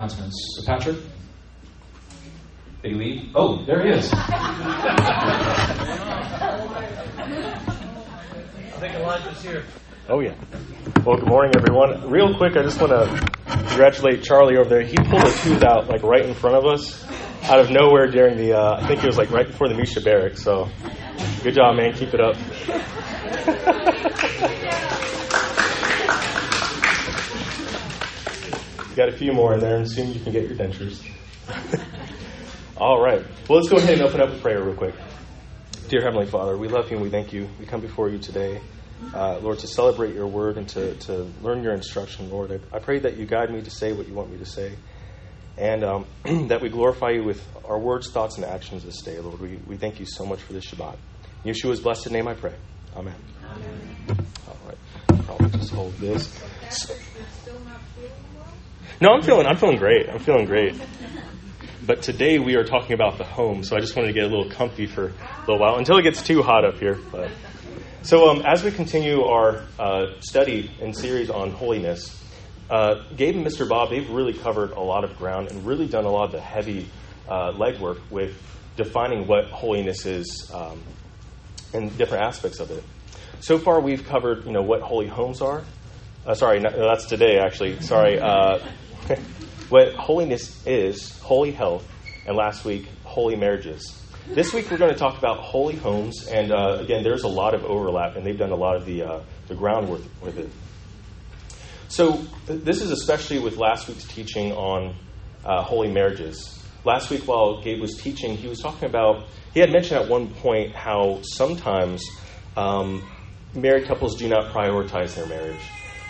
announcements. So Patrick? Did he leave? Oh, there he is. I think Elijah's here. Oh, yeah. Well, good morning, everyone. Real quick, I just want to congratulate Charlie over there. He pulled a tooth out, like, right in front of us, out of nowhere during the, I think it was, like, right before the Misha barrack. So, good job, man. Keep it up. Got a few more in there, and soon you can get your dentures. All right. Well, let's go ahead and open up with prayer real quick. Dear Heavenly Father, we love you and we thank you. We come before you today, Lord, to celebrate your word and to learn your instruction, Lord. I pray that you guide me to say what you want me to say, and that we glorify you with our words, thoughts, and actions this day, Lord. We thank you so much for this Shabbat. In Yeshua's blessed name I pray. Amen. Amen. All right. Probably just hold this. No, I'm feeling great. I'm feeling great. But today we are talking about the home, so I just wanted to get a little comfy for a little while, until it gets too hot up here. But. So as we continue our study and series on holiness, Gabe and Mr. Bob, they've really covered a lot of ground and really done a lot of the heavy legwork with defining what holiness is and different aspects of it. So far we've covered, what holy homes are. Sorry, no, that's today, actually. Sorry. What holiness is, holy health, and last week, holy marriages. This week we're going to talk about holy homes, and again, there's a lot of overlap, and they've done a lot of the groundwork with it. So this is especially with last week's teaching on holy marriages. Last week while Gabe was teaching, he had mentioned at one point how sometimes married couples do not prioritize their marriage.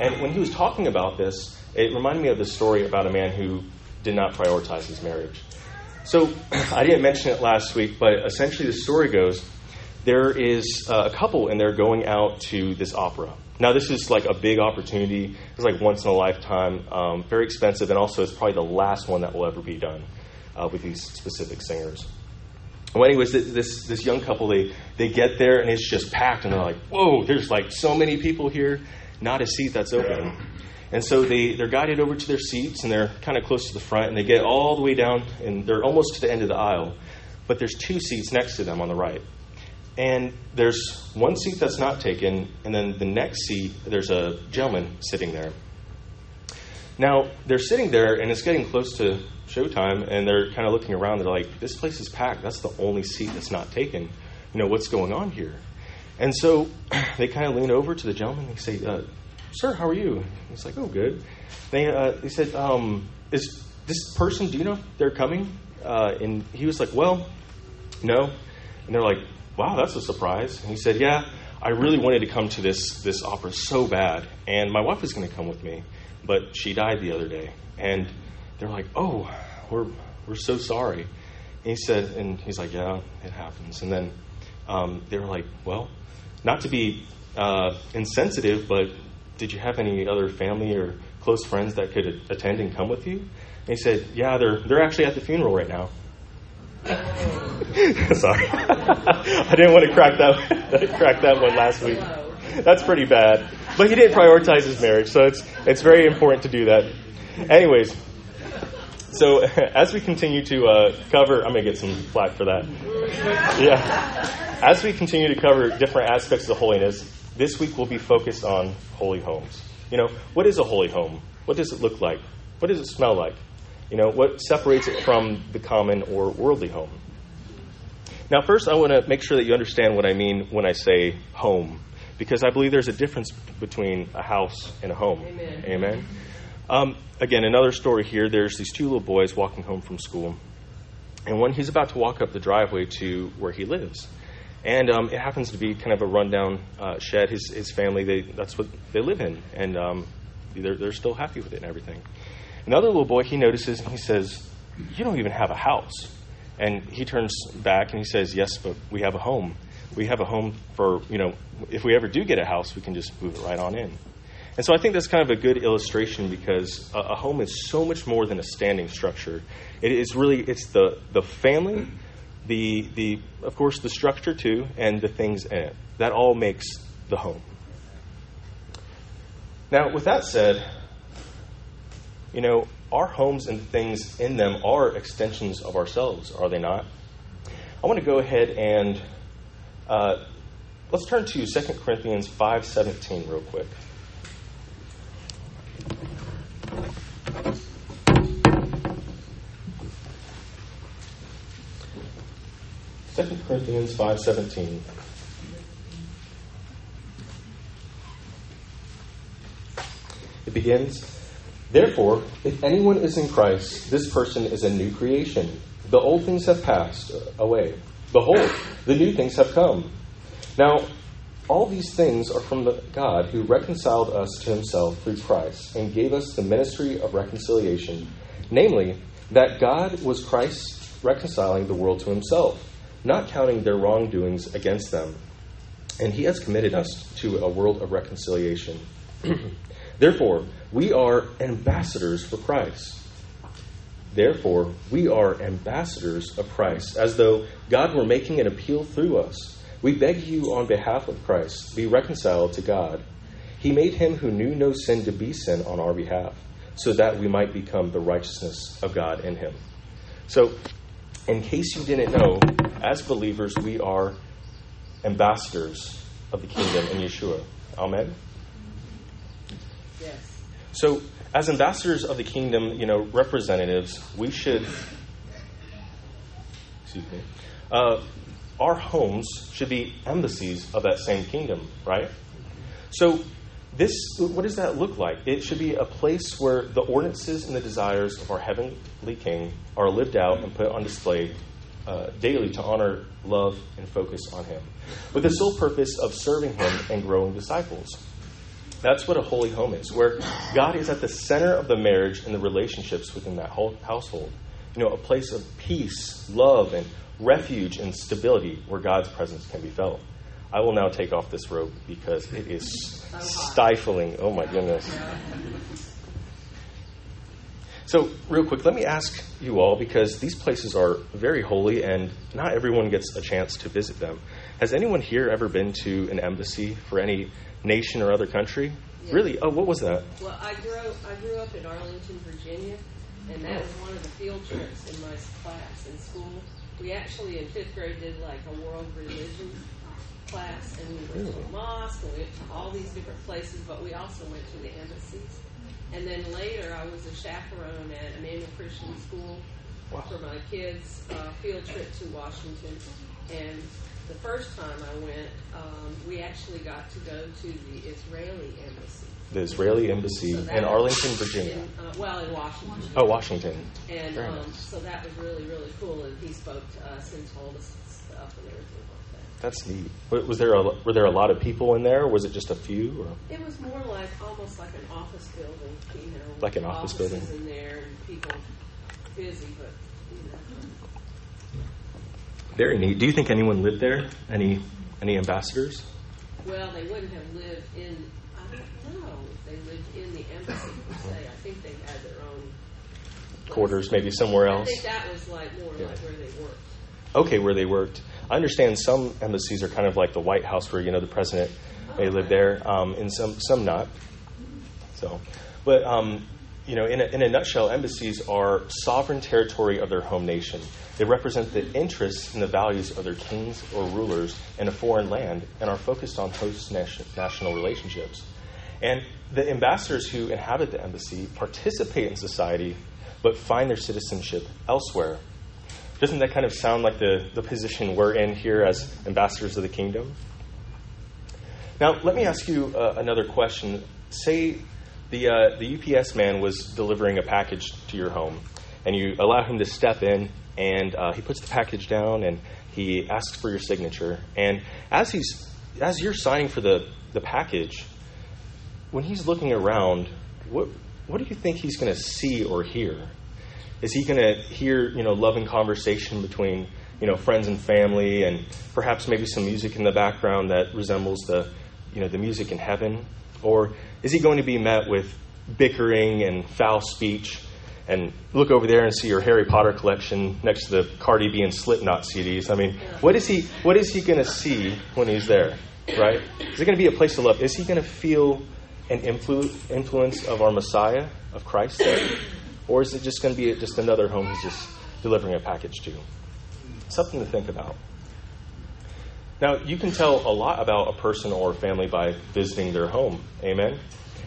And when he was talking about this, it reminded me of the story about a man who did not prioritize his marriage. So I didn't mention it last week, but essentially the story goes, there is a couple and they're going out to this opera. Now this is like a big opportunity. It's like once in a lifetime, very expensive, and also it's probably the last one that will ever be done with these specific singers. Well, anyways, this young couple, they get there and it's just packed, and they're like, whoa, there's like so many people here, not a seat that's open. And so they're guided over to their seats, and they're kind of close to the front, and they get all the way down, and they're almost to the end of the aisle. But there's two seats next to them on the right. And there's one seat that's not taken, and then the next seat, there's a gentleman sitting there. Now, they're sitting there, and it's getting close to showtime, and they're kind of looking around. They're like, this place is packed. That's the only seat that's not taken. What's going on here? And so they kind of lean over to the gentleman, and they say, sir, how are you? He's like, oh, good. They said, is this person, do you know if they're coming? And he was like, well, no. And they're like, wow, that's a surprise. And he said, yeah, I really wanted to come to this opera so bad. And my wife is going to come with me, but she died the other day. And they're like, oh, we're so sorry. And he's like, yeah, it happens. And then they were like, well, not to be insensitive, but did you have any other family or close friends that could attend and come with you? And he said, yeah, they're actually at the funeral right now. Sorry. I didn't want to crack that one last week. That's pretty bad. But he didn't prioritize his marriage, so it's very important to do that. Anyways, so as we continue to cover... I'm going to get some flack for that. Yeah. As we continue to cover different aspects of holiness... This week we'll be focused on holy homes. What is a holy home? What does it look like? What does it smell like? What separates it from the common or worldly home? Now, first, I want to make sure that you understand what I mean when I say home, because I believe there's a difference between a house and a home. Amen. Amen. Again, another story here. There's these two little boys walking home from school, and when he's about to walk up the driveway to where he lives. And it happens to be kind of a rundown shed. His family, that's what they live in. And they're still happy with it and everything. Another little boy, he notices and he says, you don't even have a house. And he turns back and he says, yes, but we have a home. We have a home for, if we ever do get a house, we can just move it right on in. And so I think that's kind of a good illustration, because a home is so much more than a standing structure. It is really, it's the family, the of course, the structure too, and the things in it. That all makes the home. Now, with that said, our homes and things in them are extensions of ourselves, are they not? I want to go ahead and let's turn to Second Corinthians 5:17 real quick. Second Corinthians 5:17. It begins, "Therefore, if anyone is in Christ, this person is a new creation. The old things have passed away. Behold, the new things have come. Now, all these things are from God who reconciled us to himself through Christ and gave us the ministry of reconciliation, namely, that God was Christ reconciling the world to himself, not counting their wrongdoings against them. And he has committed us to a world of reconciliation. Therefore, we are ambassadors for Christ. Therefore, we are ambassadors of Christ, as though God were making an appeal through us. We beg you on behalf of Christ, be reconciled to God. He made him who knew no sin to be sin on our behalf, so that we might become the righteousness of God in him." So, in case you didn't know, as believers, we are ambassadors of the kingdom in Yeshua. Amen? Yes. So, as ambassadors of the kingdom, representatives, we should, our homes should be embassies of that same kingdom, right? So, what does that look like? It should be a place where the ordinances and the desires of our heavenly King are lived out and put on display daily to honor, love, and focus on him, with the sole purpose of serving him and growing disciples. That's what a holy home is, where God is at the center of the marriage and the relationships within that whole household. A place of peace, love, and refuge and stability where God's presence can be felt. I will now take off this robe because it is stifling. Oh my goodness. So, real quick, let me ask you all, because these places are very holy and not everyone gets a chance to visit them. Has anyone here ever been to an embassy for any nation or other country? Yeah. Really? Oh, what was that? Well, I grew up in Arlington, Virginia, and that was one of the field trips in my class in school. We actually in fifth grade did like a world religion class, and we went to a mosque, and we went to all these different places, but we also went to the embassies. And then later, I was a chaperone at Emmanuel Christian School for my kids' field trip to Washington. And the first time I went, we actually got to go to the Israeli embassy. The Israeli embassy in Arlington, Virginia. In Washington. Oh, Washington. And so that was really, really cool. And he spoke to us and told us stuff and everything like that. That's neat. Were there a lot of people in there? Or was it just a few? Or? It was more like almost like an office building. Like an office building. In there and people busy, but very neat. Do you think anyone lived there? Any ambassadors? Well, they wouldn't have lived in, I don't know if they lived in the embassy per se. I think they had their own quarters, maybe somewhere else. I think that was like where they worked. Okay, where they worked. I understand some embassies are kind of like the White House, where the president may live there, and some not. So, but in a nutshell, embassies are sovereign territory of their home nation. They represent the interests and the values of their kings or rulers in a foreign land and are focused on host national relationships. And the ambassadors who inhabit the embassy participate in society but find their citizenship elsewhere. Doesn't that kind of sound like the position we're in here as ambassadors of the kingdom? Now, let me ask you another question. Say the UPS man was delivering a package to your home, and you allow him to step in, and he puts the package down, and he asks for your signature. And as you're signing for the package, when he's looking around, what do you think he's going to see or hear? Is he going to hear loving conversation between friends and family, and perhaps maybe some music in the background that resembles the music in heaven? Or is he going to be met with bickering and foul speech, and look over there and see your Harry Potter collection next to the Cardi B and Slipknot CDs? I mean, what is he going to see when he's there, right? Is it going to be a place of love? Is he going to feel an influence of our Messiah, of Christ there? Or is it just going to be just another home he's just delivering a package to? Something to think about. Now, you can tell a lot about a person or a family by visiting their home. Amen?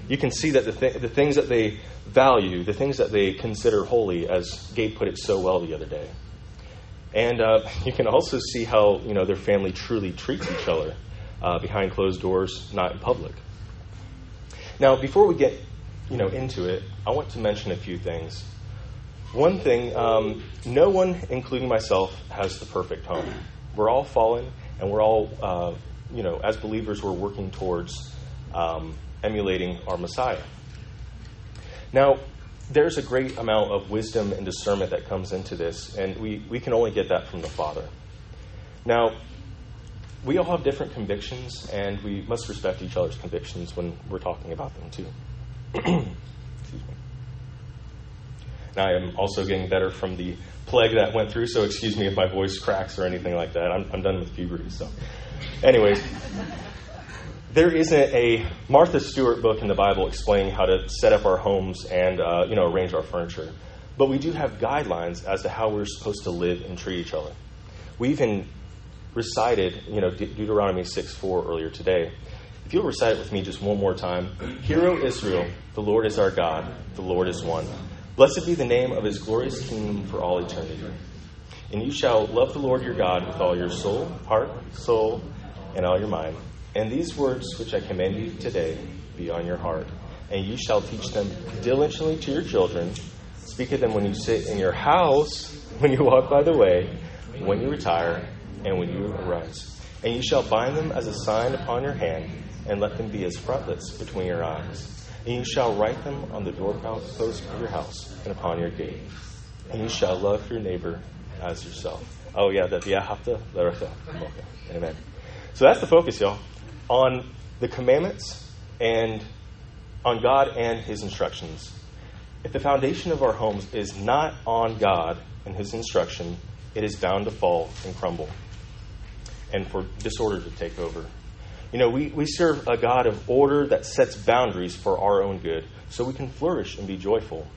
You can see that the things that they value, the things that they consider holy, as Gabe put it so well the other day. And you can also see how, you know, their family truly treats each other behind closed doors, not in public. Now, before we get, you know, into it, I want to mention a few things. One thing, no one, including myself, has the perfect home. We're all fallen, and we're all, you know, as believers, we're working towards emulating our Messiah. Now, there's a great amount of wisdom and discernment that comes into this, and we can only get that from the Father. Now, we all have different convictions, and we must respect each other's convictions when we're talking about them, too. Excuse me. Now, I am also getting better from the plague that went through, so excuse me if my voice cracks or anything like that. I'm done with puberty, so. Anyways, there isn't a Martha Stewart book in the Bible explaining how to set up our homes and you know, arrange our furniture. But we do have guidelines as to how we're supposed to live and treat each other. We even recited, you know, Deuteronomy 6:4 earlier today. If you'll recite it with me just one more time. Hear, O Israel, the Lord is our God, the Lord is one. Blessed be the name of his glorious kingdom for all eternity. And you shall love the Lord your God with all your soul, heart, soul, and all your mind. And these words which I command you today be on your heart. And you shall teach them diligently to your children. Speak of them when you sit in your house, when you walk by the way, when you retire, and when you arise. And you shall bind them as a sign upon your hand, and let them be as frontlets between your eyes. And you shall write them on the doorposts of your house and upon your gate. And you shall love your neighbor as yourself. Oh, yeah, the V'ahavta L'Orecha. Amen. So that's the focus, y'all, on the commandments and on God and his instructions. If the foundation of our homes is not on God and his instruction, it is bound to fall and crumble and for disorder to take over. You know, we serve a God of order that sets boundaries for our own good so we can flourish and be joyful.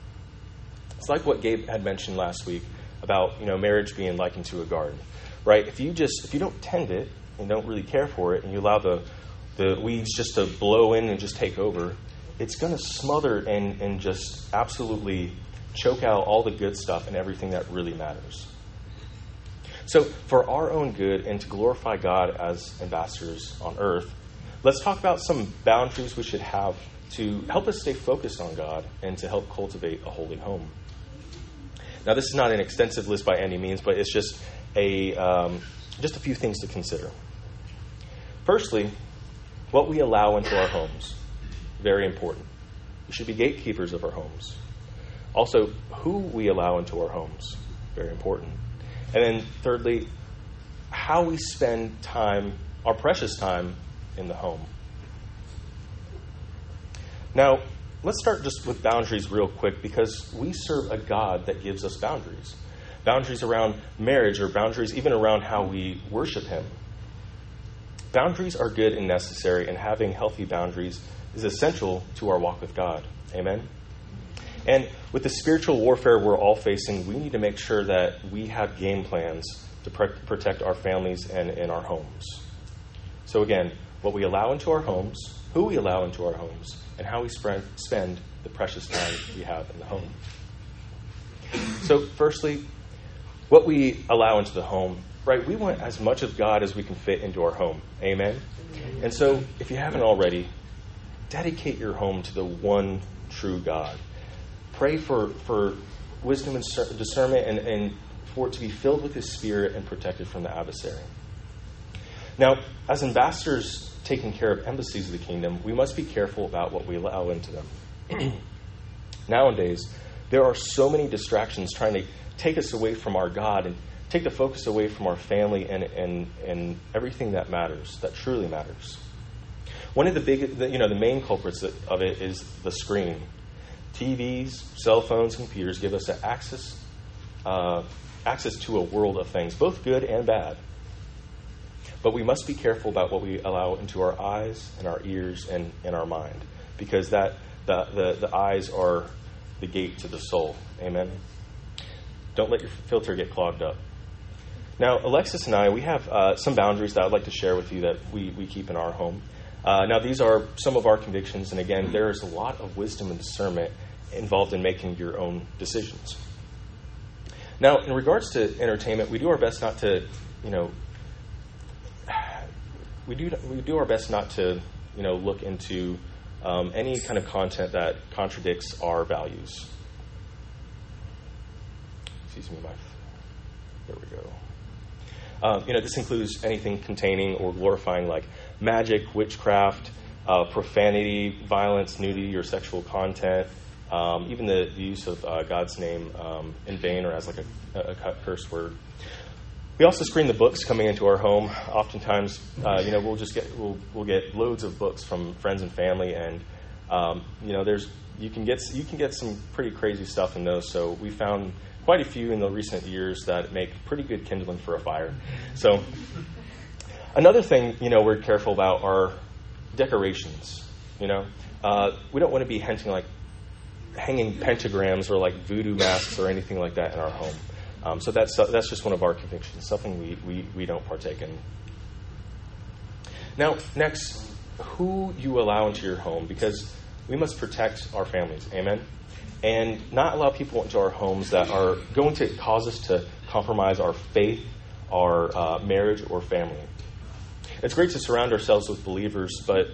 It's like what Gabe had mentioned last week about, you know, marriage being likened to a garden, right? If you don't tend it and don't really care for it and you allow the weeds just to blow in and just take over, it's going to smother and just absolutely choke out all the good stuff and everything that really matters. So for our own good and to glorify God as ambassadors on earth, let's talk about some boundaries we should have to help us stay focused on God and to help cultivate a holy home. Now, this is not an extensive list by any means, but it's just a few things to consider. Firstly, what we allow into our homes. Very important. We should be gatekeepers of our homes. Also, who we allow into our homes. Very important. And then thirdly, how we spend time, our precious time, in the home. Now, let's start just with boundaries real quick, because we serve a God that gives us boundaries. Boundaries around marriage, or boundaries even around how we worship him. Boundaries are good and necessary, and having healthy boundaries is essential to our walk with God. Amen? And with the spiritual warfare we're all facing, we need to make sure that we have game plans to protect our families and in our homes. So again, what we allow into our homes, who we allow into our homes, and how we spend the precious time we have in the home. So firstly, what we allow into the home, right? We want as much of God as we can fit into our home. Amen? And so if you haven't already, dedicate your home to the one true God. Pray for wisdom and discernment and for it to be filled with his spirit and protected from the adversary. Now, as ambassadors taking care of embassies of the kingdom, we must be careful about what we allow into them. Nowadays, there are so many distractions trying to take us away from our God and take the focus away from our family and everything that matters, that truly matters. One of the main culprits of it is the screen. TVs, cell phones, computers give us access to a world of things, both good and bad. But we must be careful about what we allow into our eyes and our ears and our mind, because the eyes are the gate to the soul. Amen. Don't let your filter get clogged up. Now, Alexis and I, we have some boundaries that I'd like to share with you that we keep in our home. Now, these are some of our convictions, and again, there is a lot of wisdom and discernment involved in making your own decisions. Now, in regards to entertainment, we do our best not to, look into any kind of content that contradicts our values. Excuse me, there we go. This includes anything containing or glorifying like magic, witchcraft, profanity, violence, nudity, or sexual content. Even the use of God's name in vain or as like a curse word. We also screen the books coming into our home. Oftentimes, we'll get loads of books from friends and family, and you can get some pretty crazy stuff in those. So we found quite a few in the recent years that make pretty good kindling for a fire. So another thing we're careful about are decorations. We don't want to be hanging pentagrams or voodoo masks or anything like that in our home. So that's just one of our convictions, something we don't partake in. Now, next, who you allow into your home, because we must protect our families, amen, and not allow people into our homes that are going to cause us to compromise our faith, our marriage, or family. It's great to surround ourselves with believers, but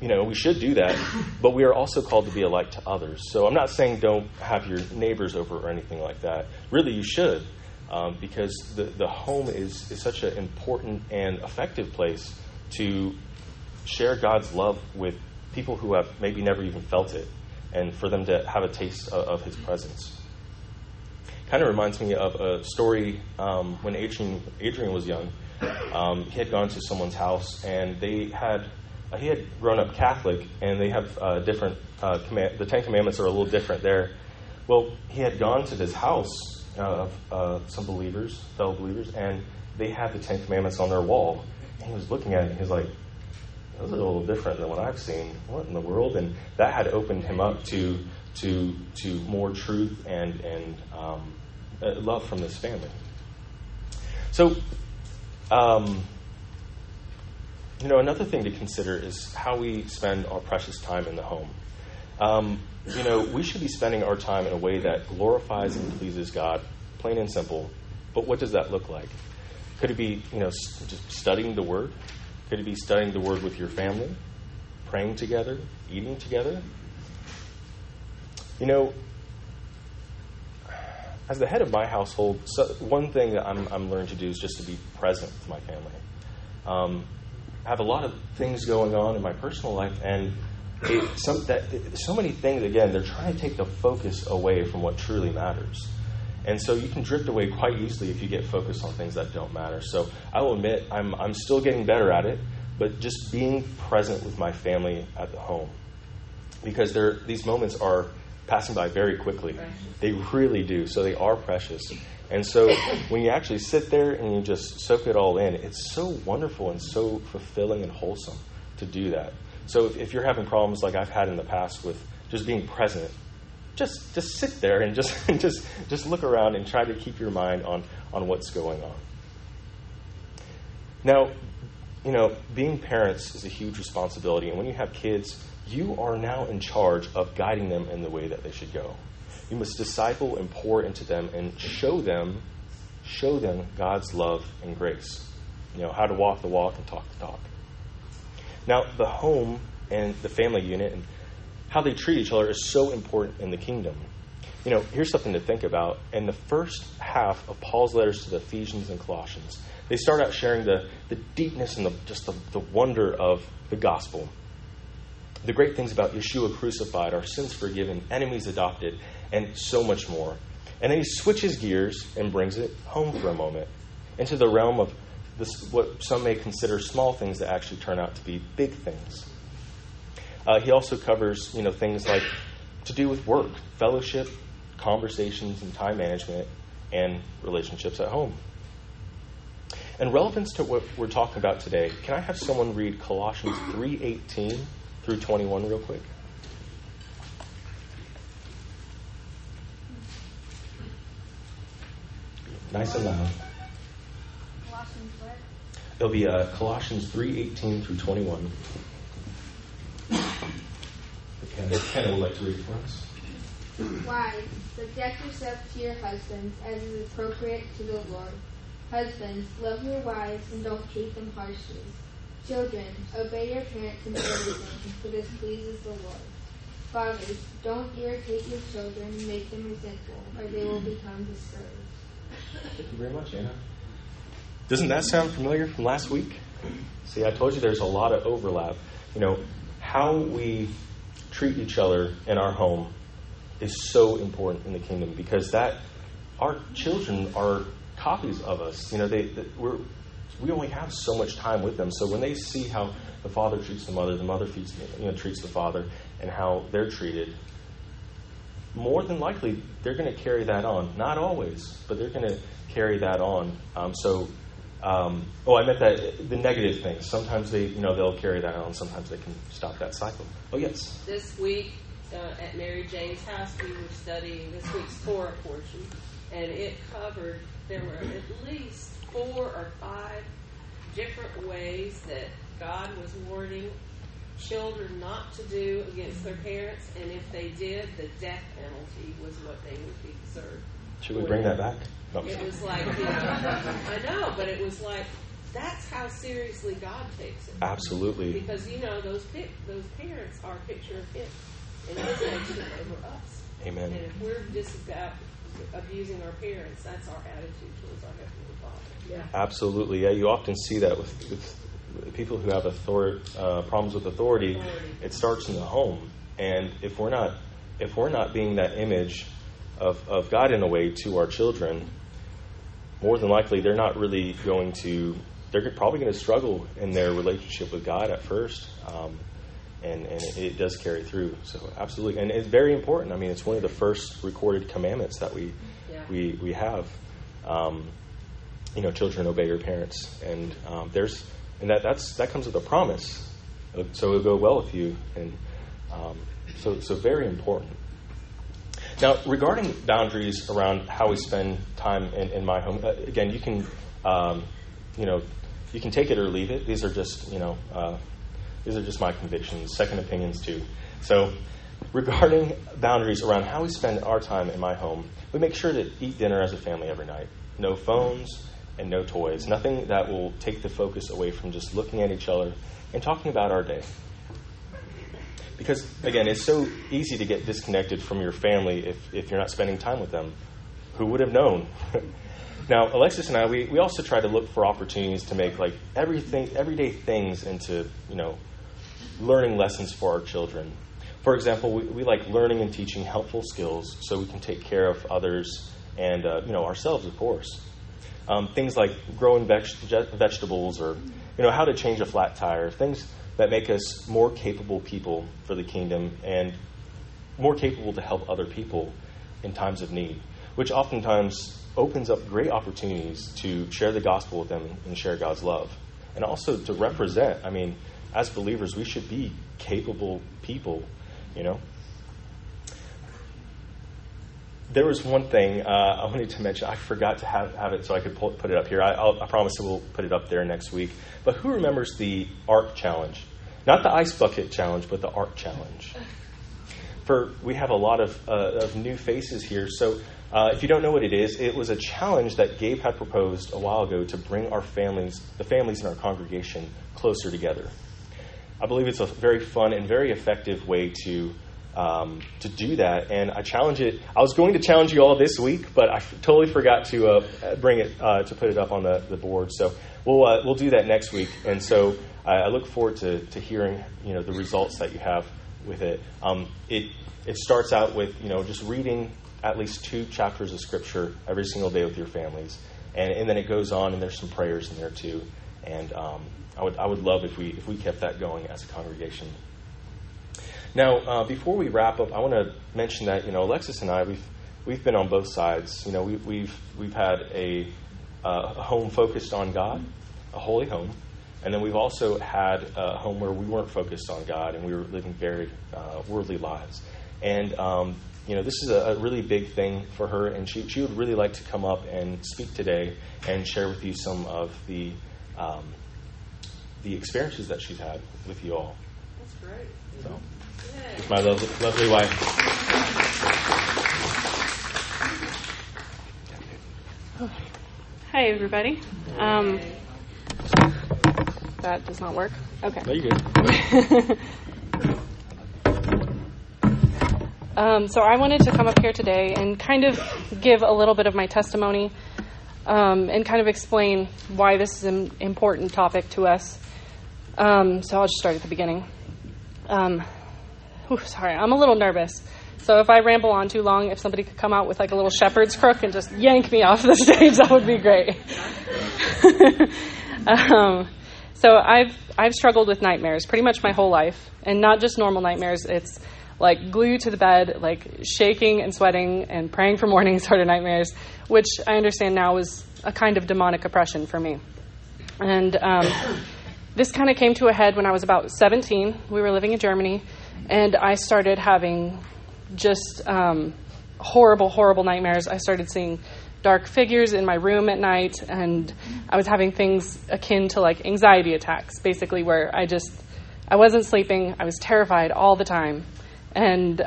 we should do that, but we are also called to be a light to others. So I'm not saying don't have your neighbors over or anything like that. Really, you should, because the home is such an important and effective place to share God's love with people who have maybe never even felt it, and for them to have a taste of his presence. Kind of reminds me of a story when Adrian was young. He had gone to someone's house, and he had grown up Catholic, and they have different the Ten Commandments are a little different there. Well, he had gone to this house of some fellow believers, and they had the Ten Commandments on their wall. And he was looking at it, and he was like, "Those are a little different than what I've seen. What in the world?" And that had opened him up to more truth and love from this family. So. Another thing to consider is how we spend our precious time in the home. We should be spending our time in a way that glorifies and pleases God, plain and simple. But what does that look like? Could it be, just studying the Word? Could it be studying the Word with your family, praying together, eating together? As the head of my household, one thing that I'm learning to do is just to be present with my family. I have a lot of things going on in my personal life, and so many things, again, they're trying to take the focus away from what truly matters. And so you can drift away quite easily if you get focused on things that don't matter. So I will admit, I'm still getting better at it, but just being present with my family at the home. Because these moments are passing by very quickly. Precious. They really do, so they are precious. And so when you actually sit there and you just soak it all in, it's so wonderful and so fulfilling and wholesome to do that. So if you're having problems like I've had in the past with just being present, just sit there and just look around and try to keep your mind on what's going on. Now, being parents is a huge responsibility. And when you have kids, you are now in charge of guiding them in the way that they should go. You must disciple and pour into them and show them God's love and grace. How to walk the walk and talk the talk. Now, the home and the family unit and how they treat each other is so important in the kingdom. Here's something to think about. In the first half of Paul's letters to the Ephesians and Colossians, they start out sharing the deepness and the wonder of the gospel. The great things about Yeshua crucified, our sins forgiven, enemies adopted, and so much more. And then he switches gears and brings it home for a moment into the realm of this, what some may consider small things that actually turn out to be big things. He also covers things like to do with work, fellowship, conversations, and time management, and relationships at home. In relevance to what we're talking about today, can I have someone read Colossians 3:18 through 21 real quick? nice and loud. Colossians what? It'll be Colossians 3:18 through 21. Kenna would like to read it for us. Wives, subject yourself to your husbands as is appropriate to the Lord. Husbands, love your wives and don't treat them harshly. Children, obey your parents in everything, for this pleases the Lord. Fathers, don't irritate your children and make them resentful, or they will become discouraged. Thank you very much, Anna. Doesn't that sound familiar from last week? See, I told you there's a lot of overlap. You know, how we treat each other in our home is so important in the kingdom, because that our children are copies of us. You know, we only have so much time with them. So when they see how the father treats the mother treats the father, and how they're treated, more than likely they're going to carry that on. Not always, but they're going to carry that on. I meant that the negative things. Sometimes they'll carry that on. Sometimes they can stop that cycle. Oh yes. This week at Mary Jane's house, we were studying this week's Torah portion, and it covered. There were at least 4 or 5 different ways that God was warning children not to do against their parents, and if they did, the death penalty was what they would be deserved. Should we bring that back? No. It was like, I know, but it was like, that's how seriously God takes it. Absolutely. Because, those parents are a picture of Him, and His action over us. Amen. And if we're abusing our parents, that's our attitude towards our Heavenly Father. Yeah. Absolutely. Yeah, you often see that with people who have problems with authority. It starts in the home. And if we're not being that image of God in a way to our children, more than likely they're not really going to. They're probably going to struggle in their relationship with God at first, and it does carry through. So absolutely, and it's very important. I mean, it's one of the first recorded commandments that we have. Children, obey your parents, and that comes with a promise. So it'll go well with you, and so very important. Now, regarding boundaries around how we spend time in my home, again, you can take it or leave it. These are just my convictions, second opinions too. So, regarding boundaries around how we spend our time in my home, we make sure to eat dinner as a family every night. No phones and no toys. Nothing that will take the focus away from just looking at each other and talking about our day. Because, again, it's so easy to get disconnected from your family if you're not spending time with them. Who would have known? Now, Alexis and I, we also try to look for opportunities to make, like, everyday things into, learning lessons for our children. For example, we like learning and teaching helpful skills so we can take care of others and, ourselves, of course. Things like growing vegetables or, how to change a flat tire, things that make us more capable people for the kingdom and more capable to help other people in times of need, which oftentimes opens up great opportunities to share the gospel with them and share God's love. And also to represent, as believers, we should be capable people, There was one thing I wanted to mention. I forgot to have it so I could put it up here. I promise we'll put it up there next week. But who remembers the ARC challenge? Not the ice bucket challenge, but the ARC challenge. We have a lot of new faces here. So if you don't know what it is, it was a challenge that Gabe had proposed a while ago to bring our families, the families in our congregation, closer together. I believe it's a very fun and very effective way to do that, and I challenge it. I was going to challenge you all this week, but I totally forgot to bring it to put it up on the board. So we'll do that next week, and so I look forward to hearing the results that you have with it. It starts out with just reading at least 2 chapters of Scripture every single day with your families, and then it goes on, and there's some prayers in there too. And I would love if we kept that going as a congregation. Now, before we wrap up, I want to mention that Alexis and I, we've been on both sides. We've had a home focused on God, a holy home, and then we've also had a home where we weren't focused on God and we were living very worldly lives. And you know, this is a really big thing for her, and she would really like to come up and speak today and share with you some of the experiences that she's had with you all. That's great. So, with my lovely wife. Hi, everybody. That does not work. Okay. No, you're good. So I wanted to come up here today and kind of give a little bit of my testimony and kind of explain why this is an important topic to us. So I'll just start at the beginning. Sorry, I'm a little nervous. So if I ramble on too long, if somebody could come out with like a little shepherd's crook and just yank me off the stage, that would be great. So I've struggled with nightmares pretty much my whole life, and not just normal nightmares. It's like glued to the bed, like shaking and sweating and praying for morning sort of nightmares, which I understand now was a kind of demonic oppression for me. And this kind of came to a head when I was about 17. We were living in Germany, and I started having just horrible, horrible nightmares. I started seeing dark figures in my room at night, and I was having things akin to like anxiety attacks, basically, where I wasn't sleeping. I was terrified all the time. And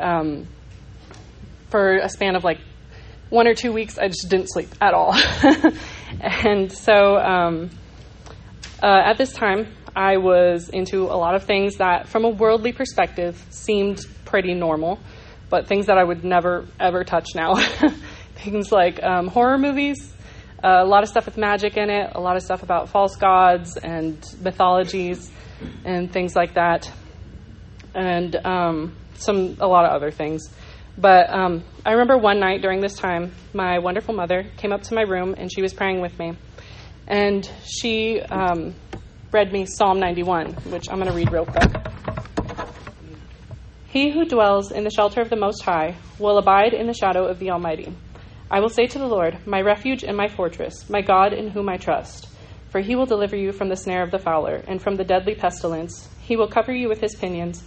for a span of like 1 or 2 weeks, I just didn't sleep at all. And so at this time, I was into a lot of things that from a worldly perspective seemed pretty normal, but things that I would never, ever touch now. Things like horror movies, a lot of stuff with magic in it, a lot of stuff about false gods and mythologies and things like that. And a lot of other things. But I remember one night during this time, my wonderful mother came up to my room, and she was praying with me. And she read me Psalm 91, which I'm going to read real quick. He who dwells in the shelter of the Most High will abide in the shadow of the Almighty. I will say to the Lord, my refuge and my fortress, my God in whom I trust. For he will deliver you from the snare of the fowler and from the deadly pestilence. He will cover you with his pinions,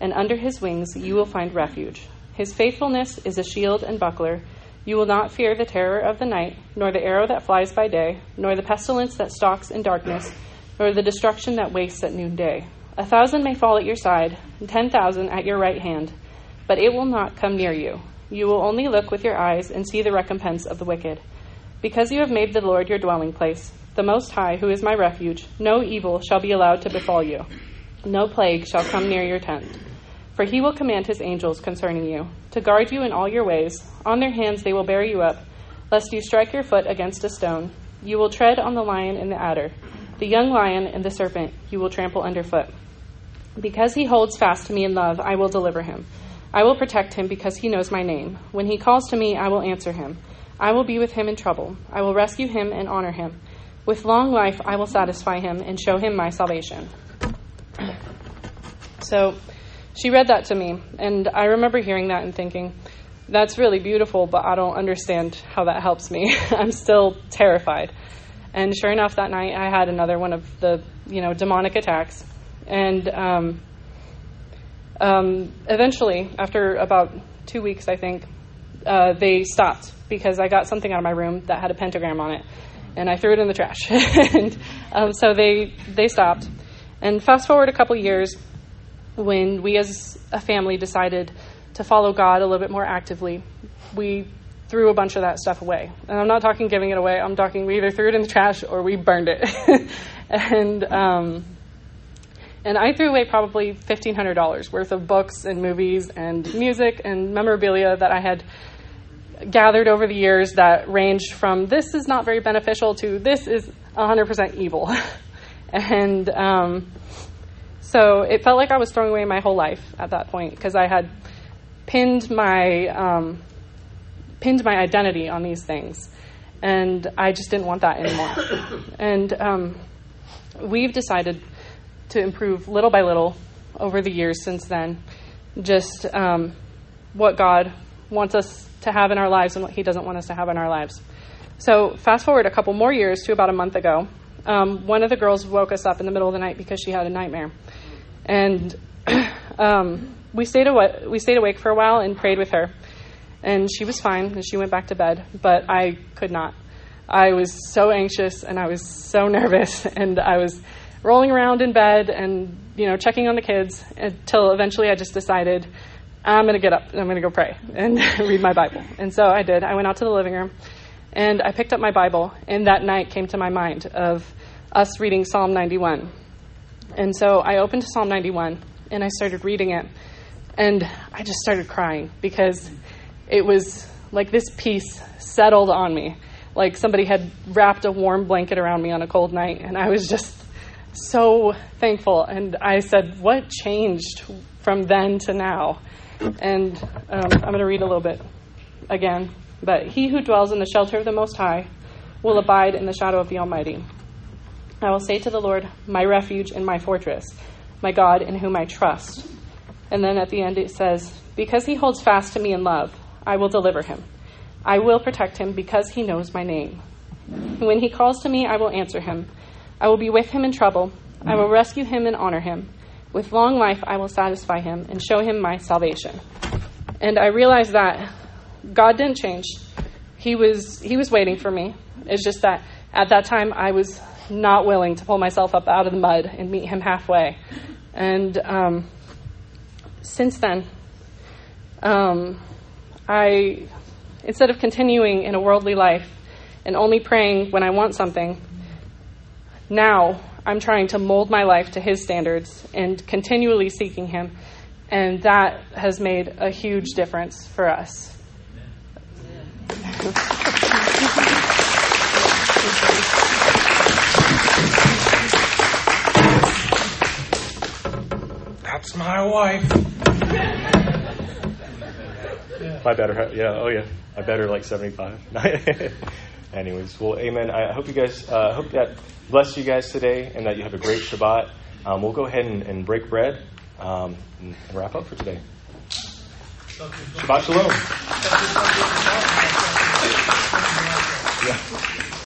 and under his wings you will find refuge. His faithfulness is a shield and buckler. You will not fear the terror of the night, nor the arrow that flies by day, nor the pestilence that stalks in darkness, nor the destruction that wastes at noonday. 1,000 may fall at your side, and 10,000 at your right hand, but it will not come near you. You will only look with your eyes and see the recompense of the wicked. Because you have made the Lord your dwelling place, the Most High, who is my refuge, no evil shall be allowed to befall you. No plague shall come near your tent. For he will command his angels concerning you, to guard you in all your ways. On their hands they will bear you up, lest you strike your foot against a stone. You will tread on the lion and the adder. The young lion and the serpent you will trample underfoot. Because he holds fast to me in love, I will deliver him. I will protect him because he knows my name. When he calls to me, I will answer him. I will be with him in trouble. I will rescue him and honor him. With long life I will satisfy him and show him my salvation. So she read that to me, and I remember hearing that and thinking, that's really beautiful, but I don't understand how that helps me. I'm still terrified. And sure enough, that night I had another one of the, demonic attacks. And eventually, after about 2 weeks, I think, they stopped because I got something out of my room that had a pentagram on it, and I threw it in the trash. And so they stopped. And fast forward a couple years, when we as a family decided to follow God a little bit more actively, we threw a bunch of that stuff away. And I'm not talking giving it away. I'm talking we either threw it in the trash or we burned it. And I threw away probably $1,500 worth of books and movies and music and memorabilia that I had gathered over the years that ranged from this is not very beneficial to this is 100% evil. And so it felt like I was throwing away my whole life at that point, because I had pinned my identity on these things, and I just didn't want that anymore. And we've decided to improve little by little over the years since then, just what God wants us to have in our lives and what he doesn't want us to have in our lives. So fast forward a couple more years to about a month ago, one of the girls woke us up in the middle of the night because she had a nightmare. And we stayed awake for a while and prayed with her. and she was fine, and she went back to bed, but I could not. I was so anxious, and I was so nervous, and I was rolling around in bed and, checking on the kids until eventually I just decided, I'm going to get up, and I'm going to go pray and read my Bible. And so I did. I went out to the living room, and I picked up my Bible, and that night came to my mind of us reading Psalm 91. And so I opened Psalm 91, and I started reading it, and I just started crying because it was like this peace settled on me, like somebody had wrapped a warm blanket around me on a cold night, and I was just so thankful. And I said, what changed from then to now? And I'm going to read a little bit again. But he who dwells in the shelter of the Most High will abide in the shadow of the Almighty. I will say to the Lord, my refuge and my fortress, my God in whom I trust. And then at the end it says, because he holds fast to me in love, I will deliver him. I will protect him because he knows my name. When he calls to me, I will answer him. I will be with him in trouble. I will rescue him and honor him. With long life, I will satisfy him and show him my salvation. And I realized that God didn't change. He was waiting for me. It's just that at that time, I was not willing to pull myself up out of the mud and meet him halfway. And since then, I, instead of continuing in a worldly life and only praying when I want something, now I'm trying to mold my life to his standards and continually seeking him. And that has made a huge difference for us. That's my wife. I better, I better like 75. Anyways, well, amen. I hope you guys, hope that bless you guys today and that you have a great Shabbat. We'll go ahead and break bread and wrap up for today. Shabbat shalom. Yeah.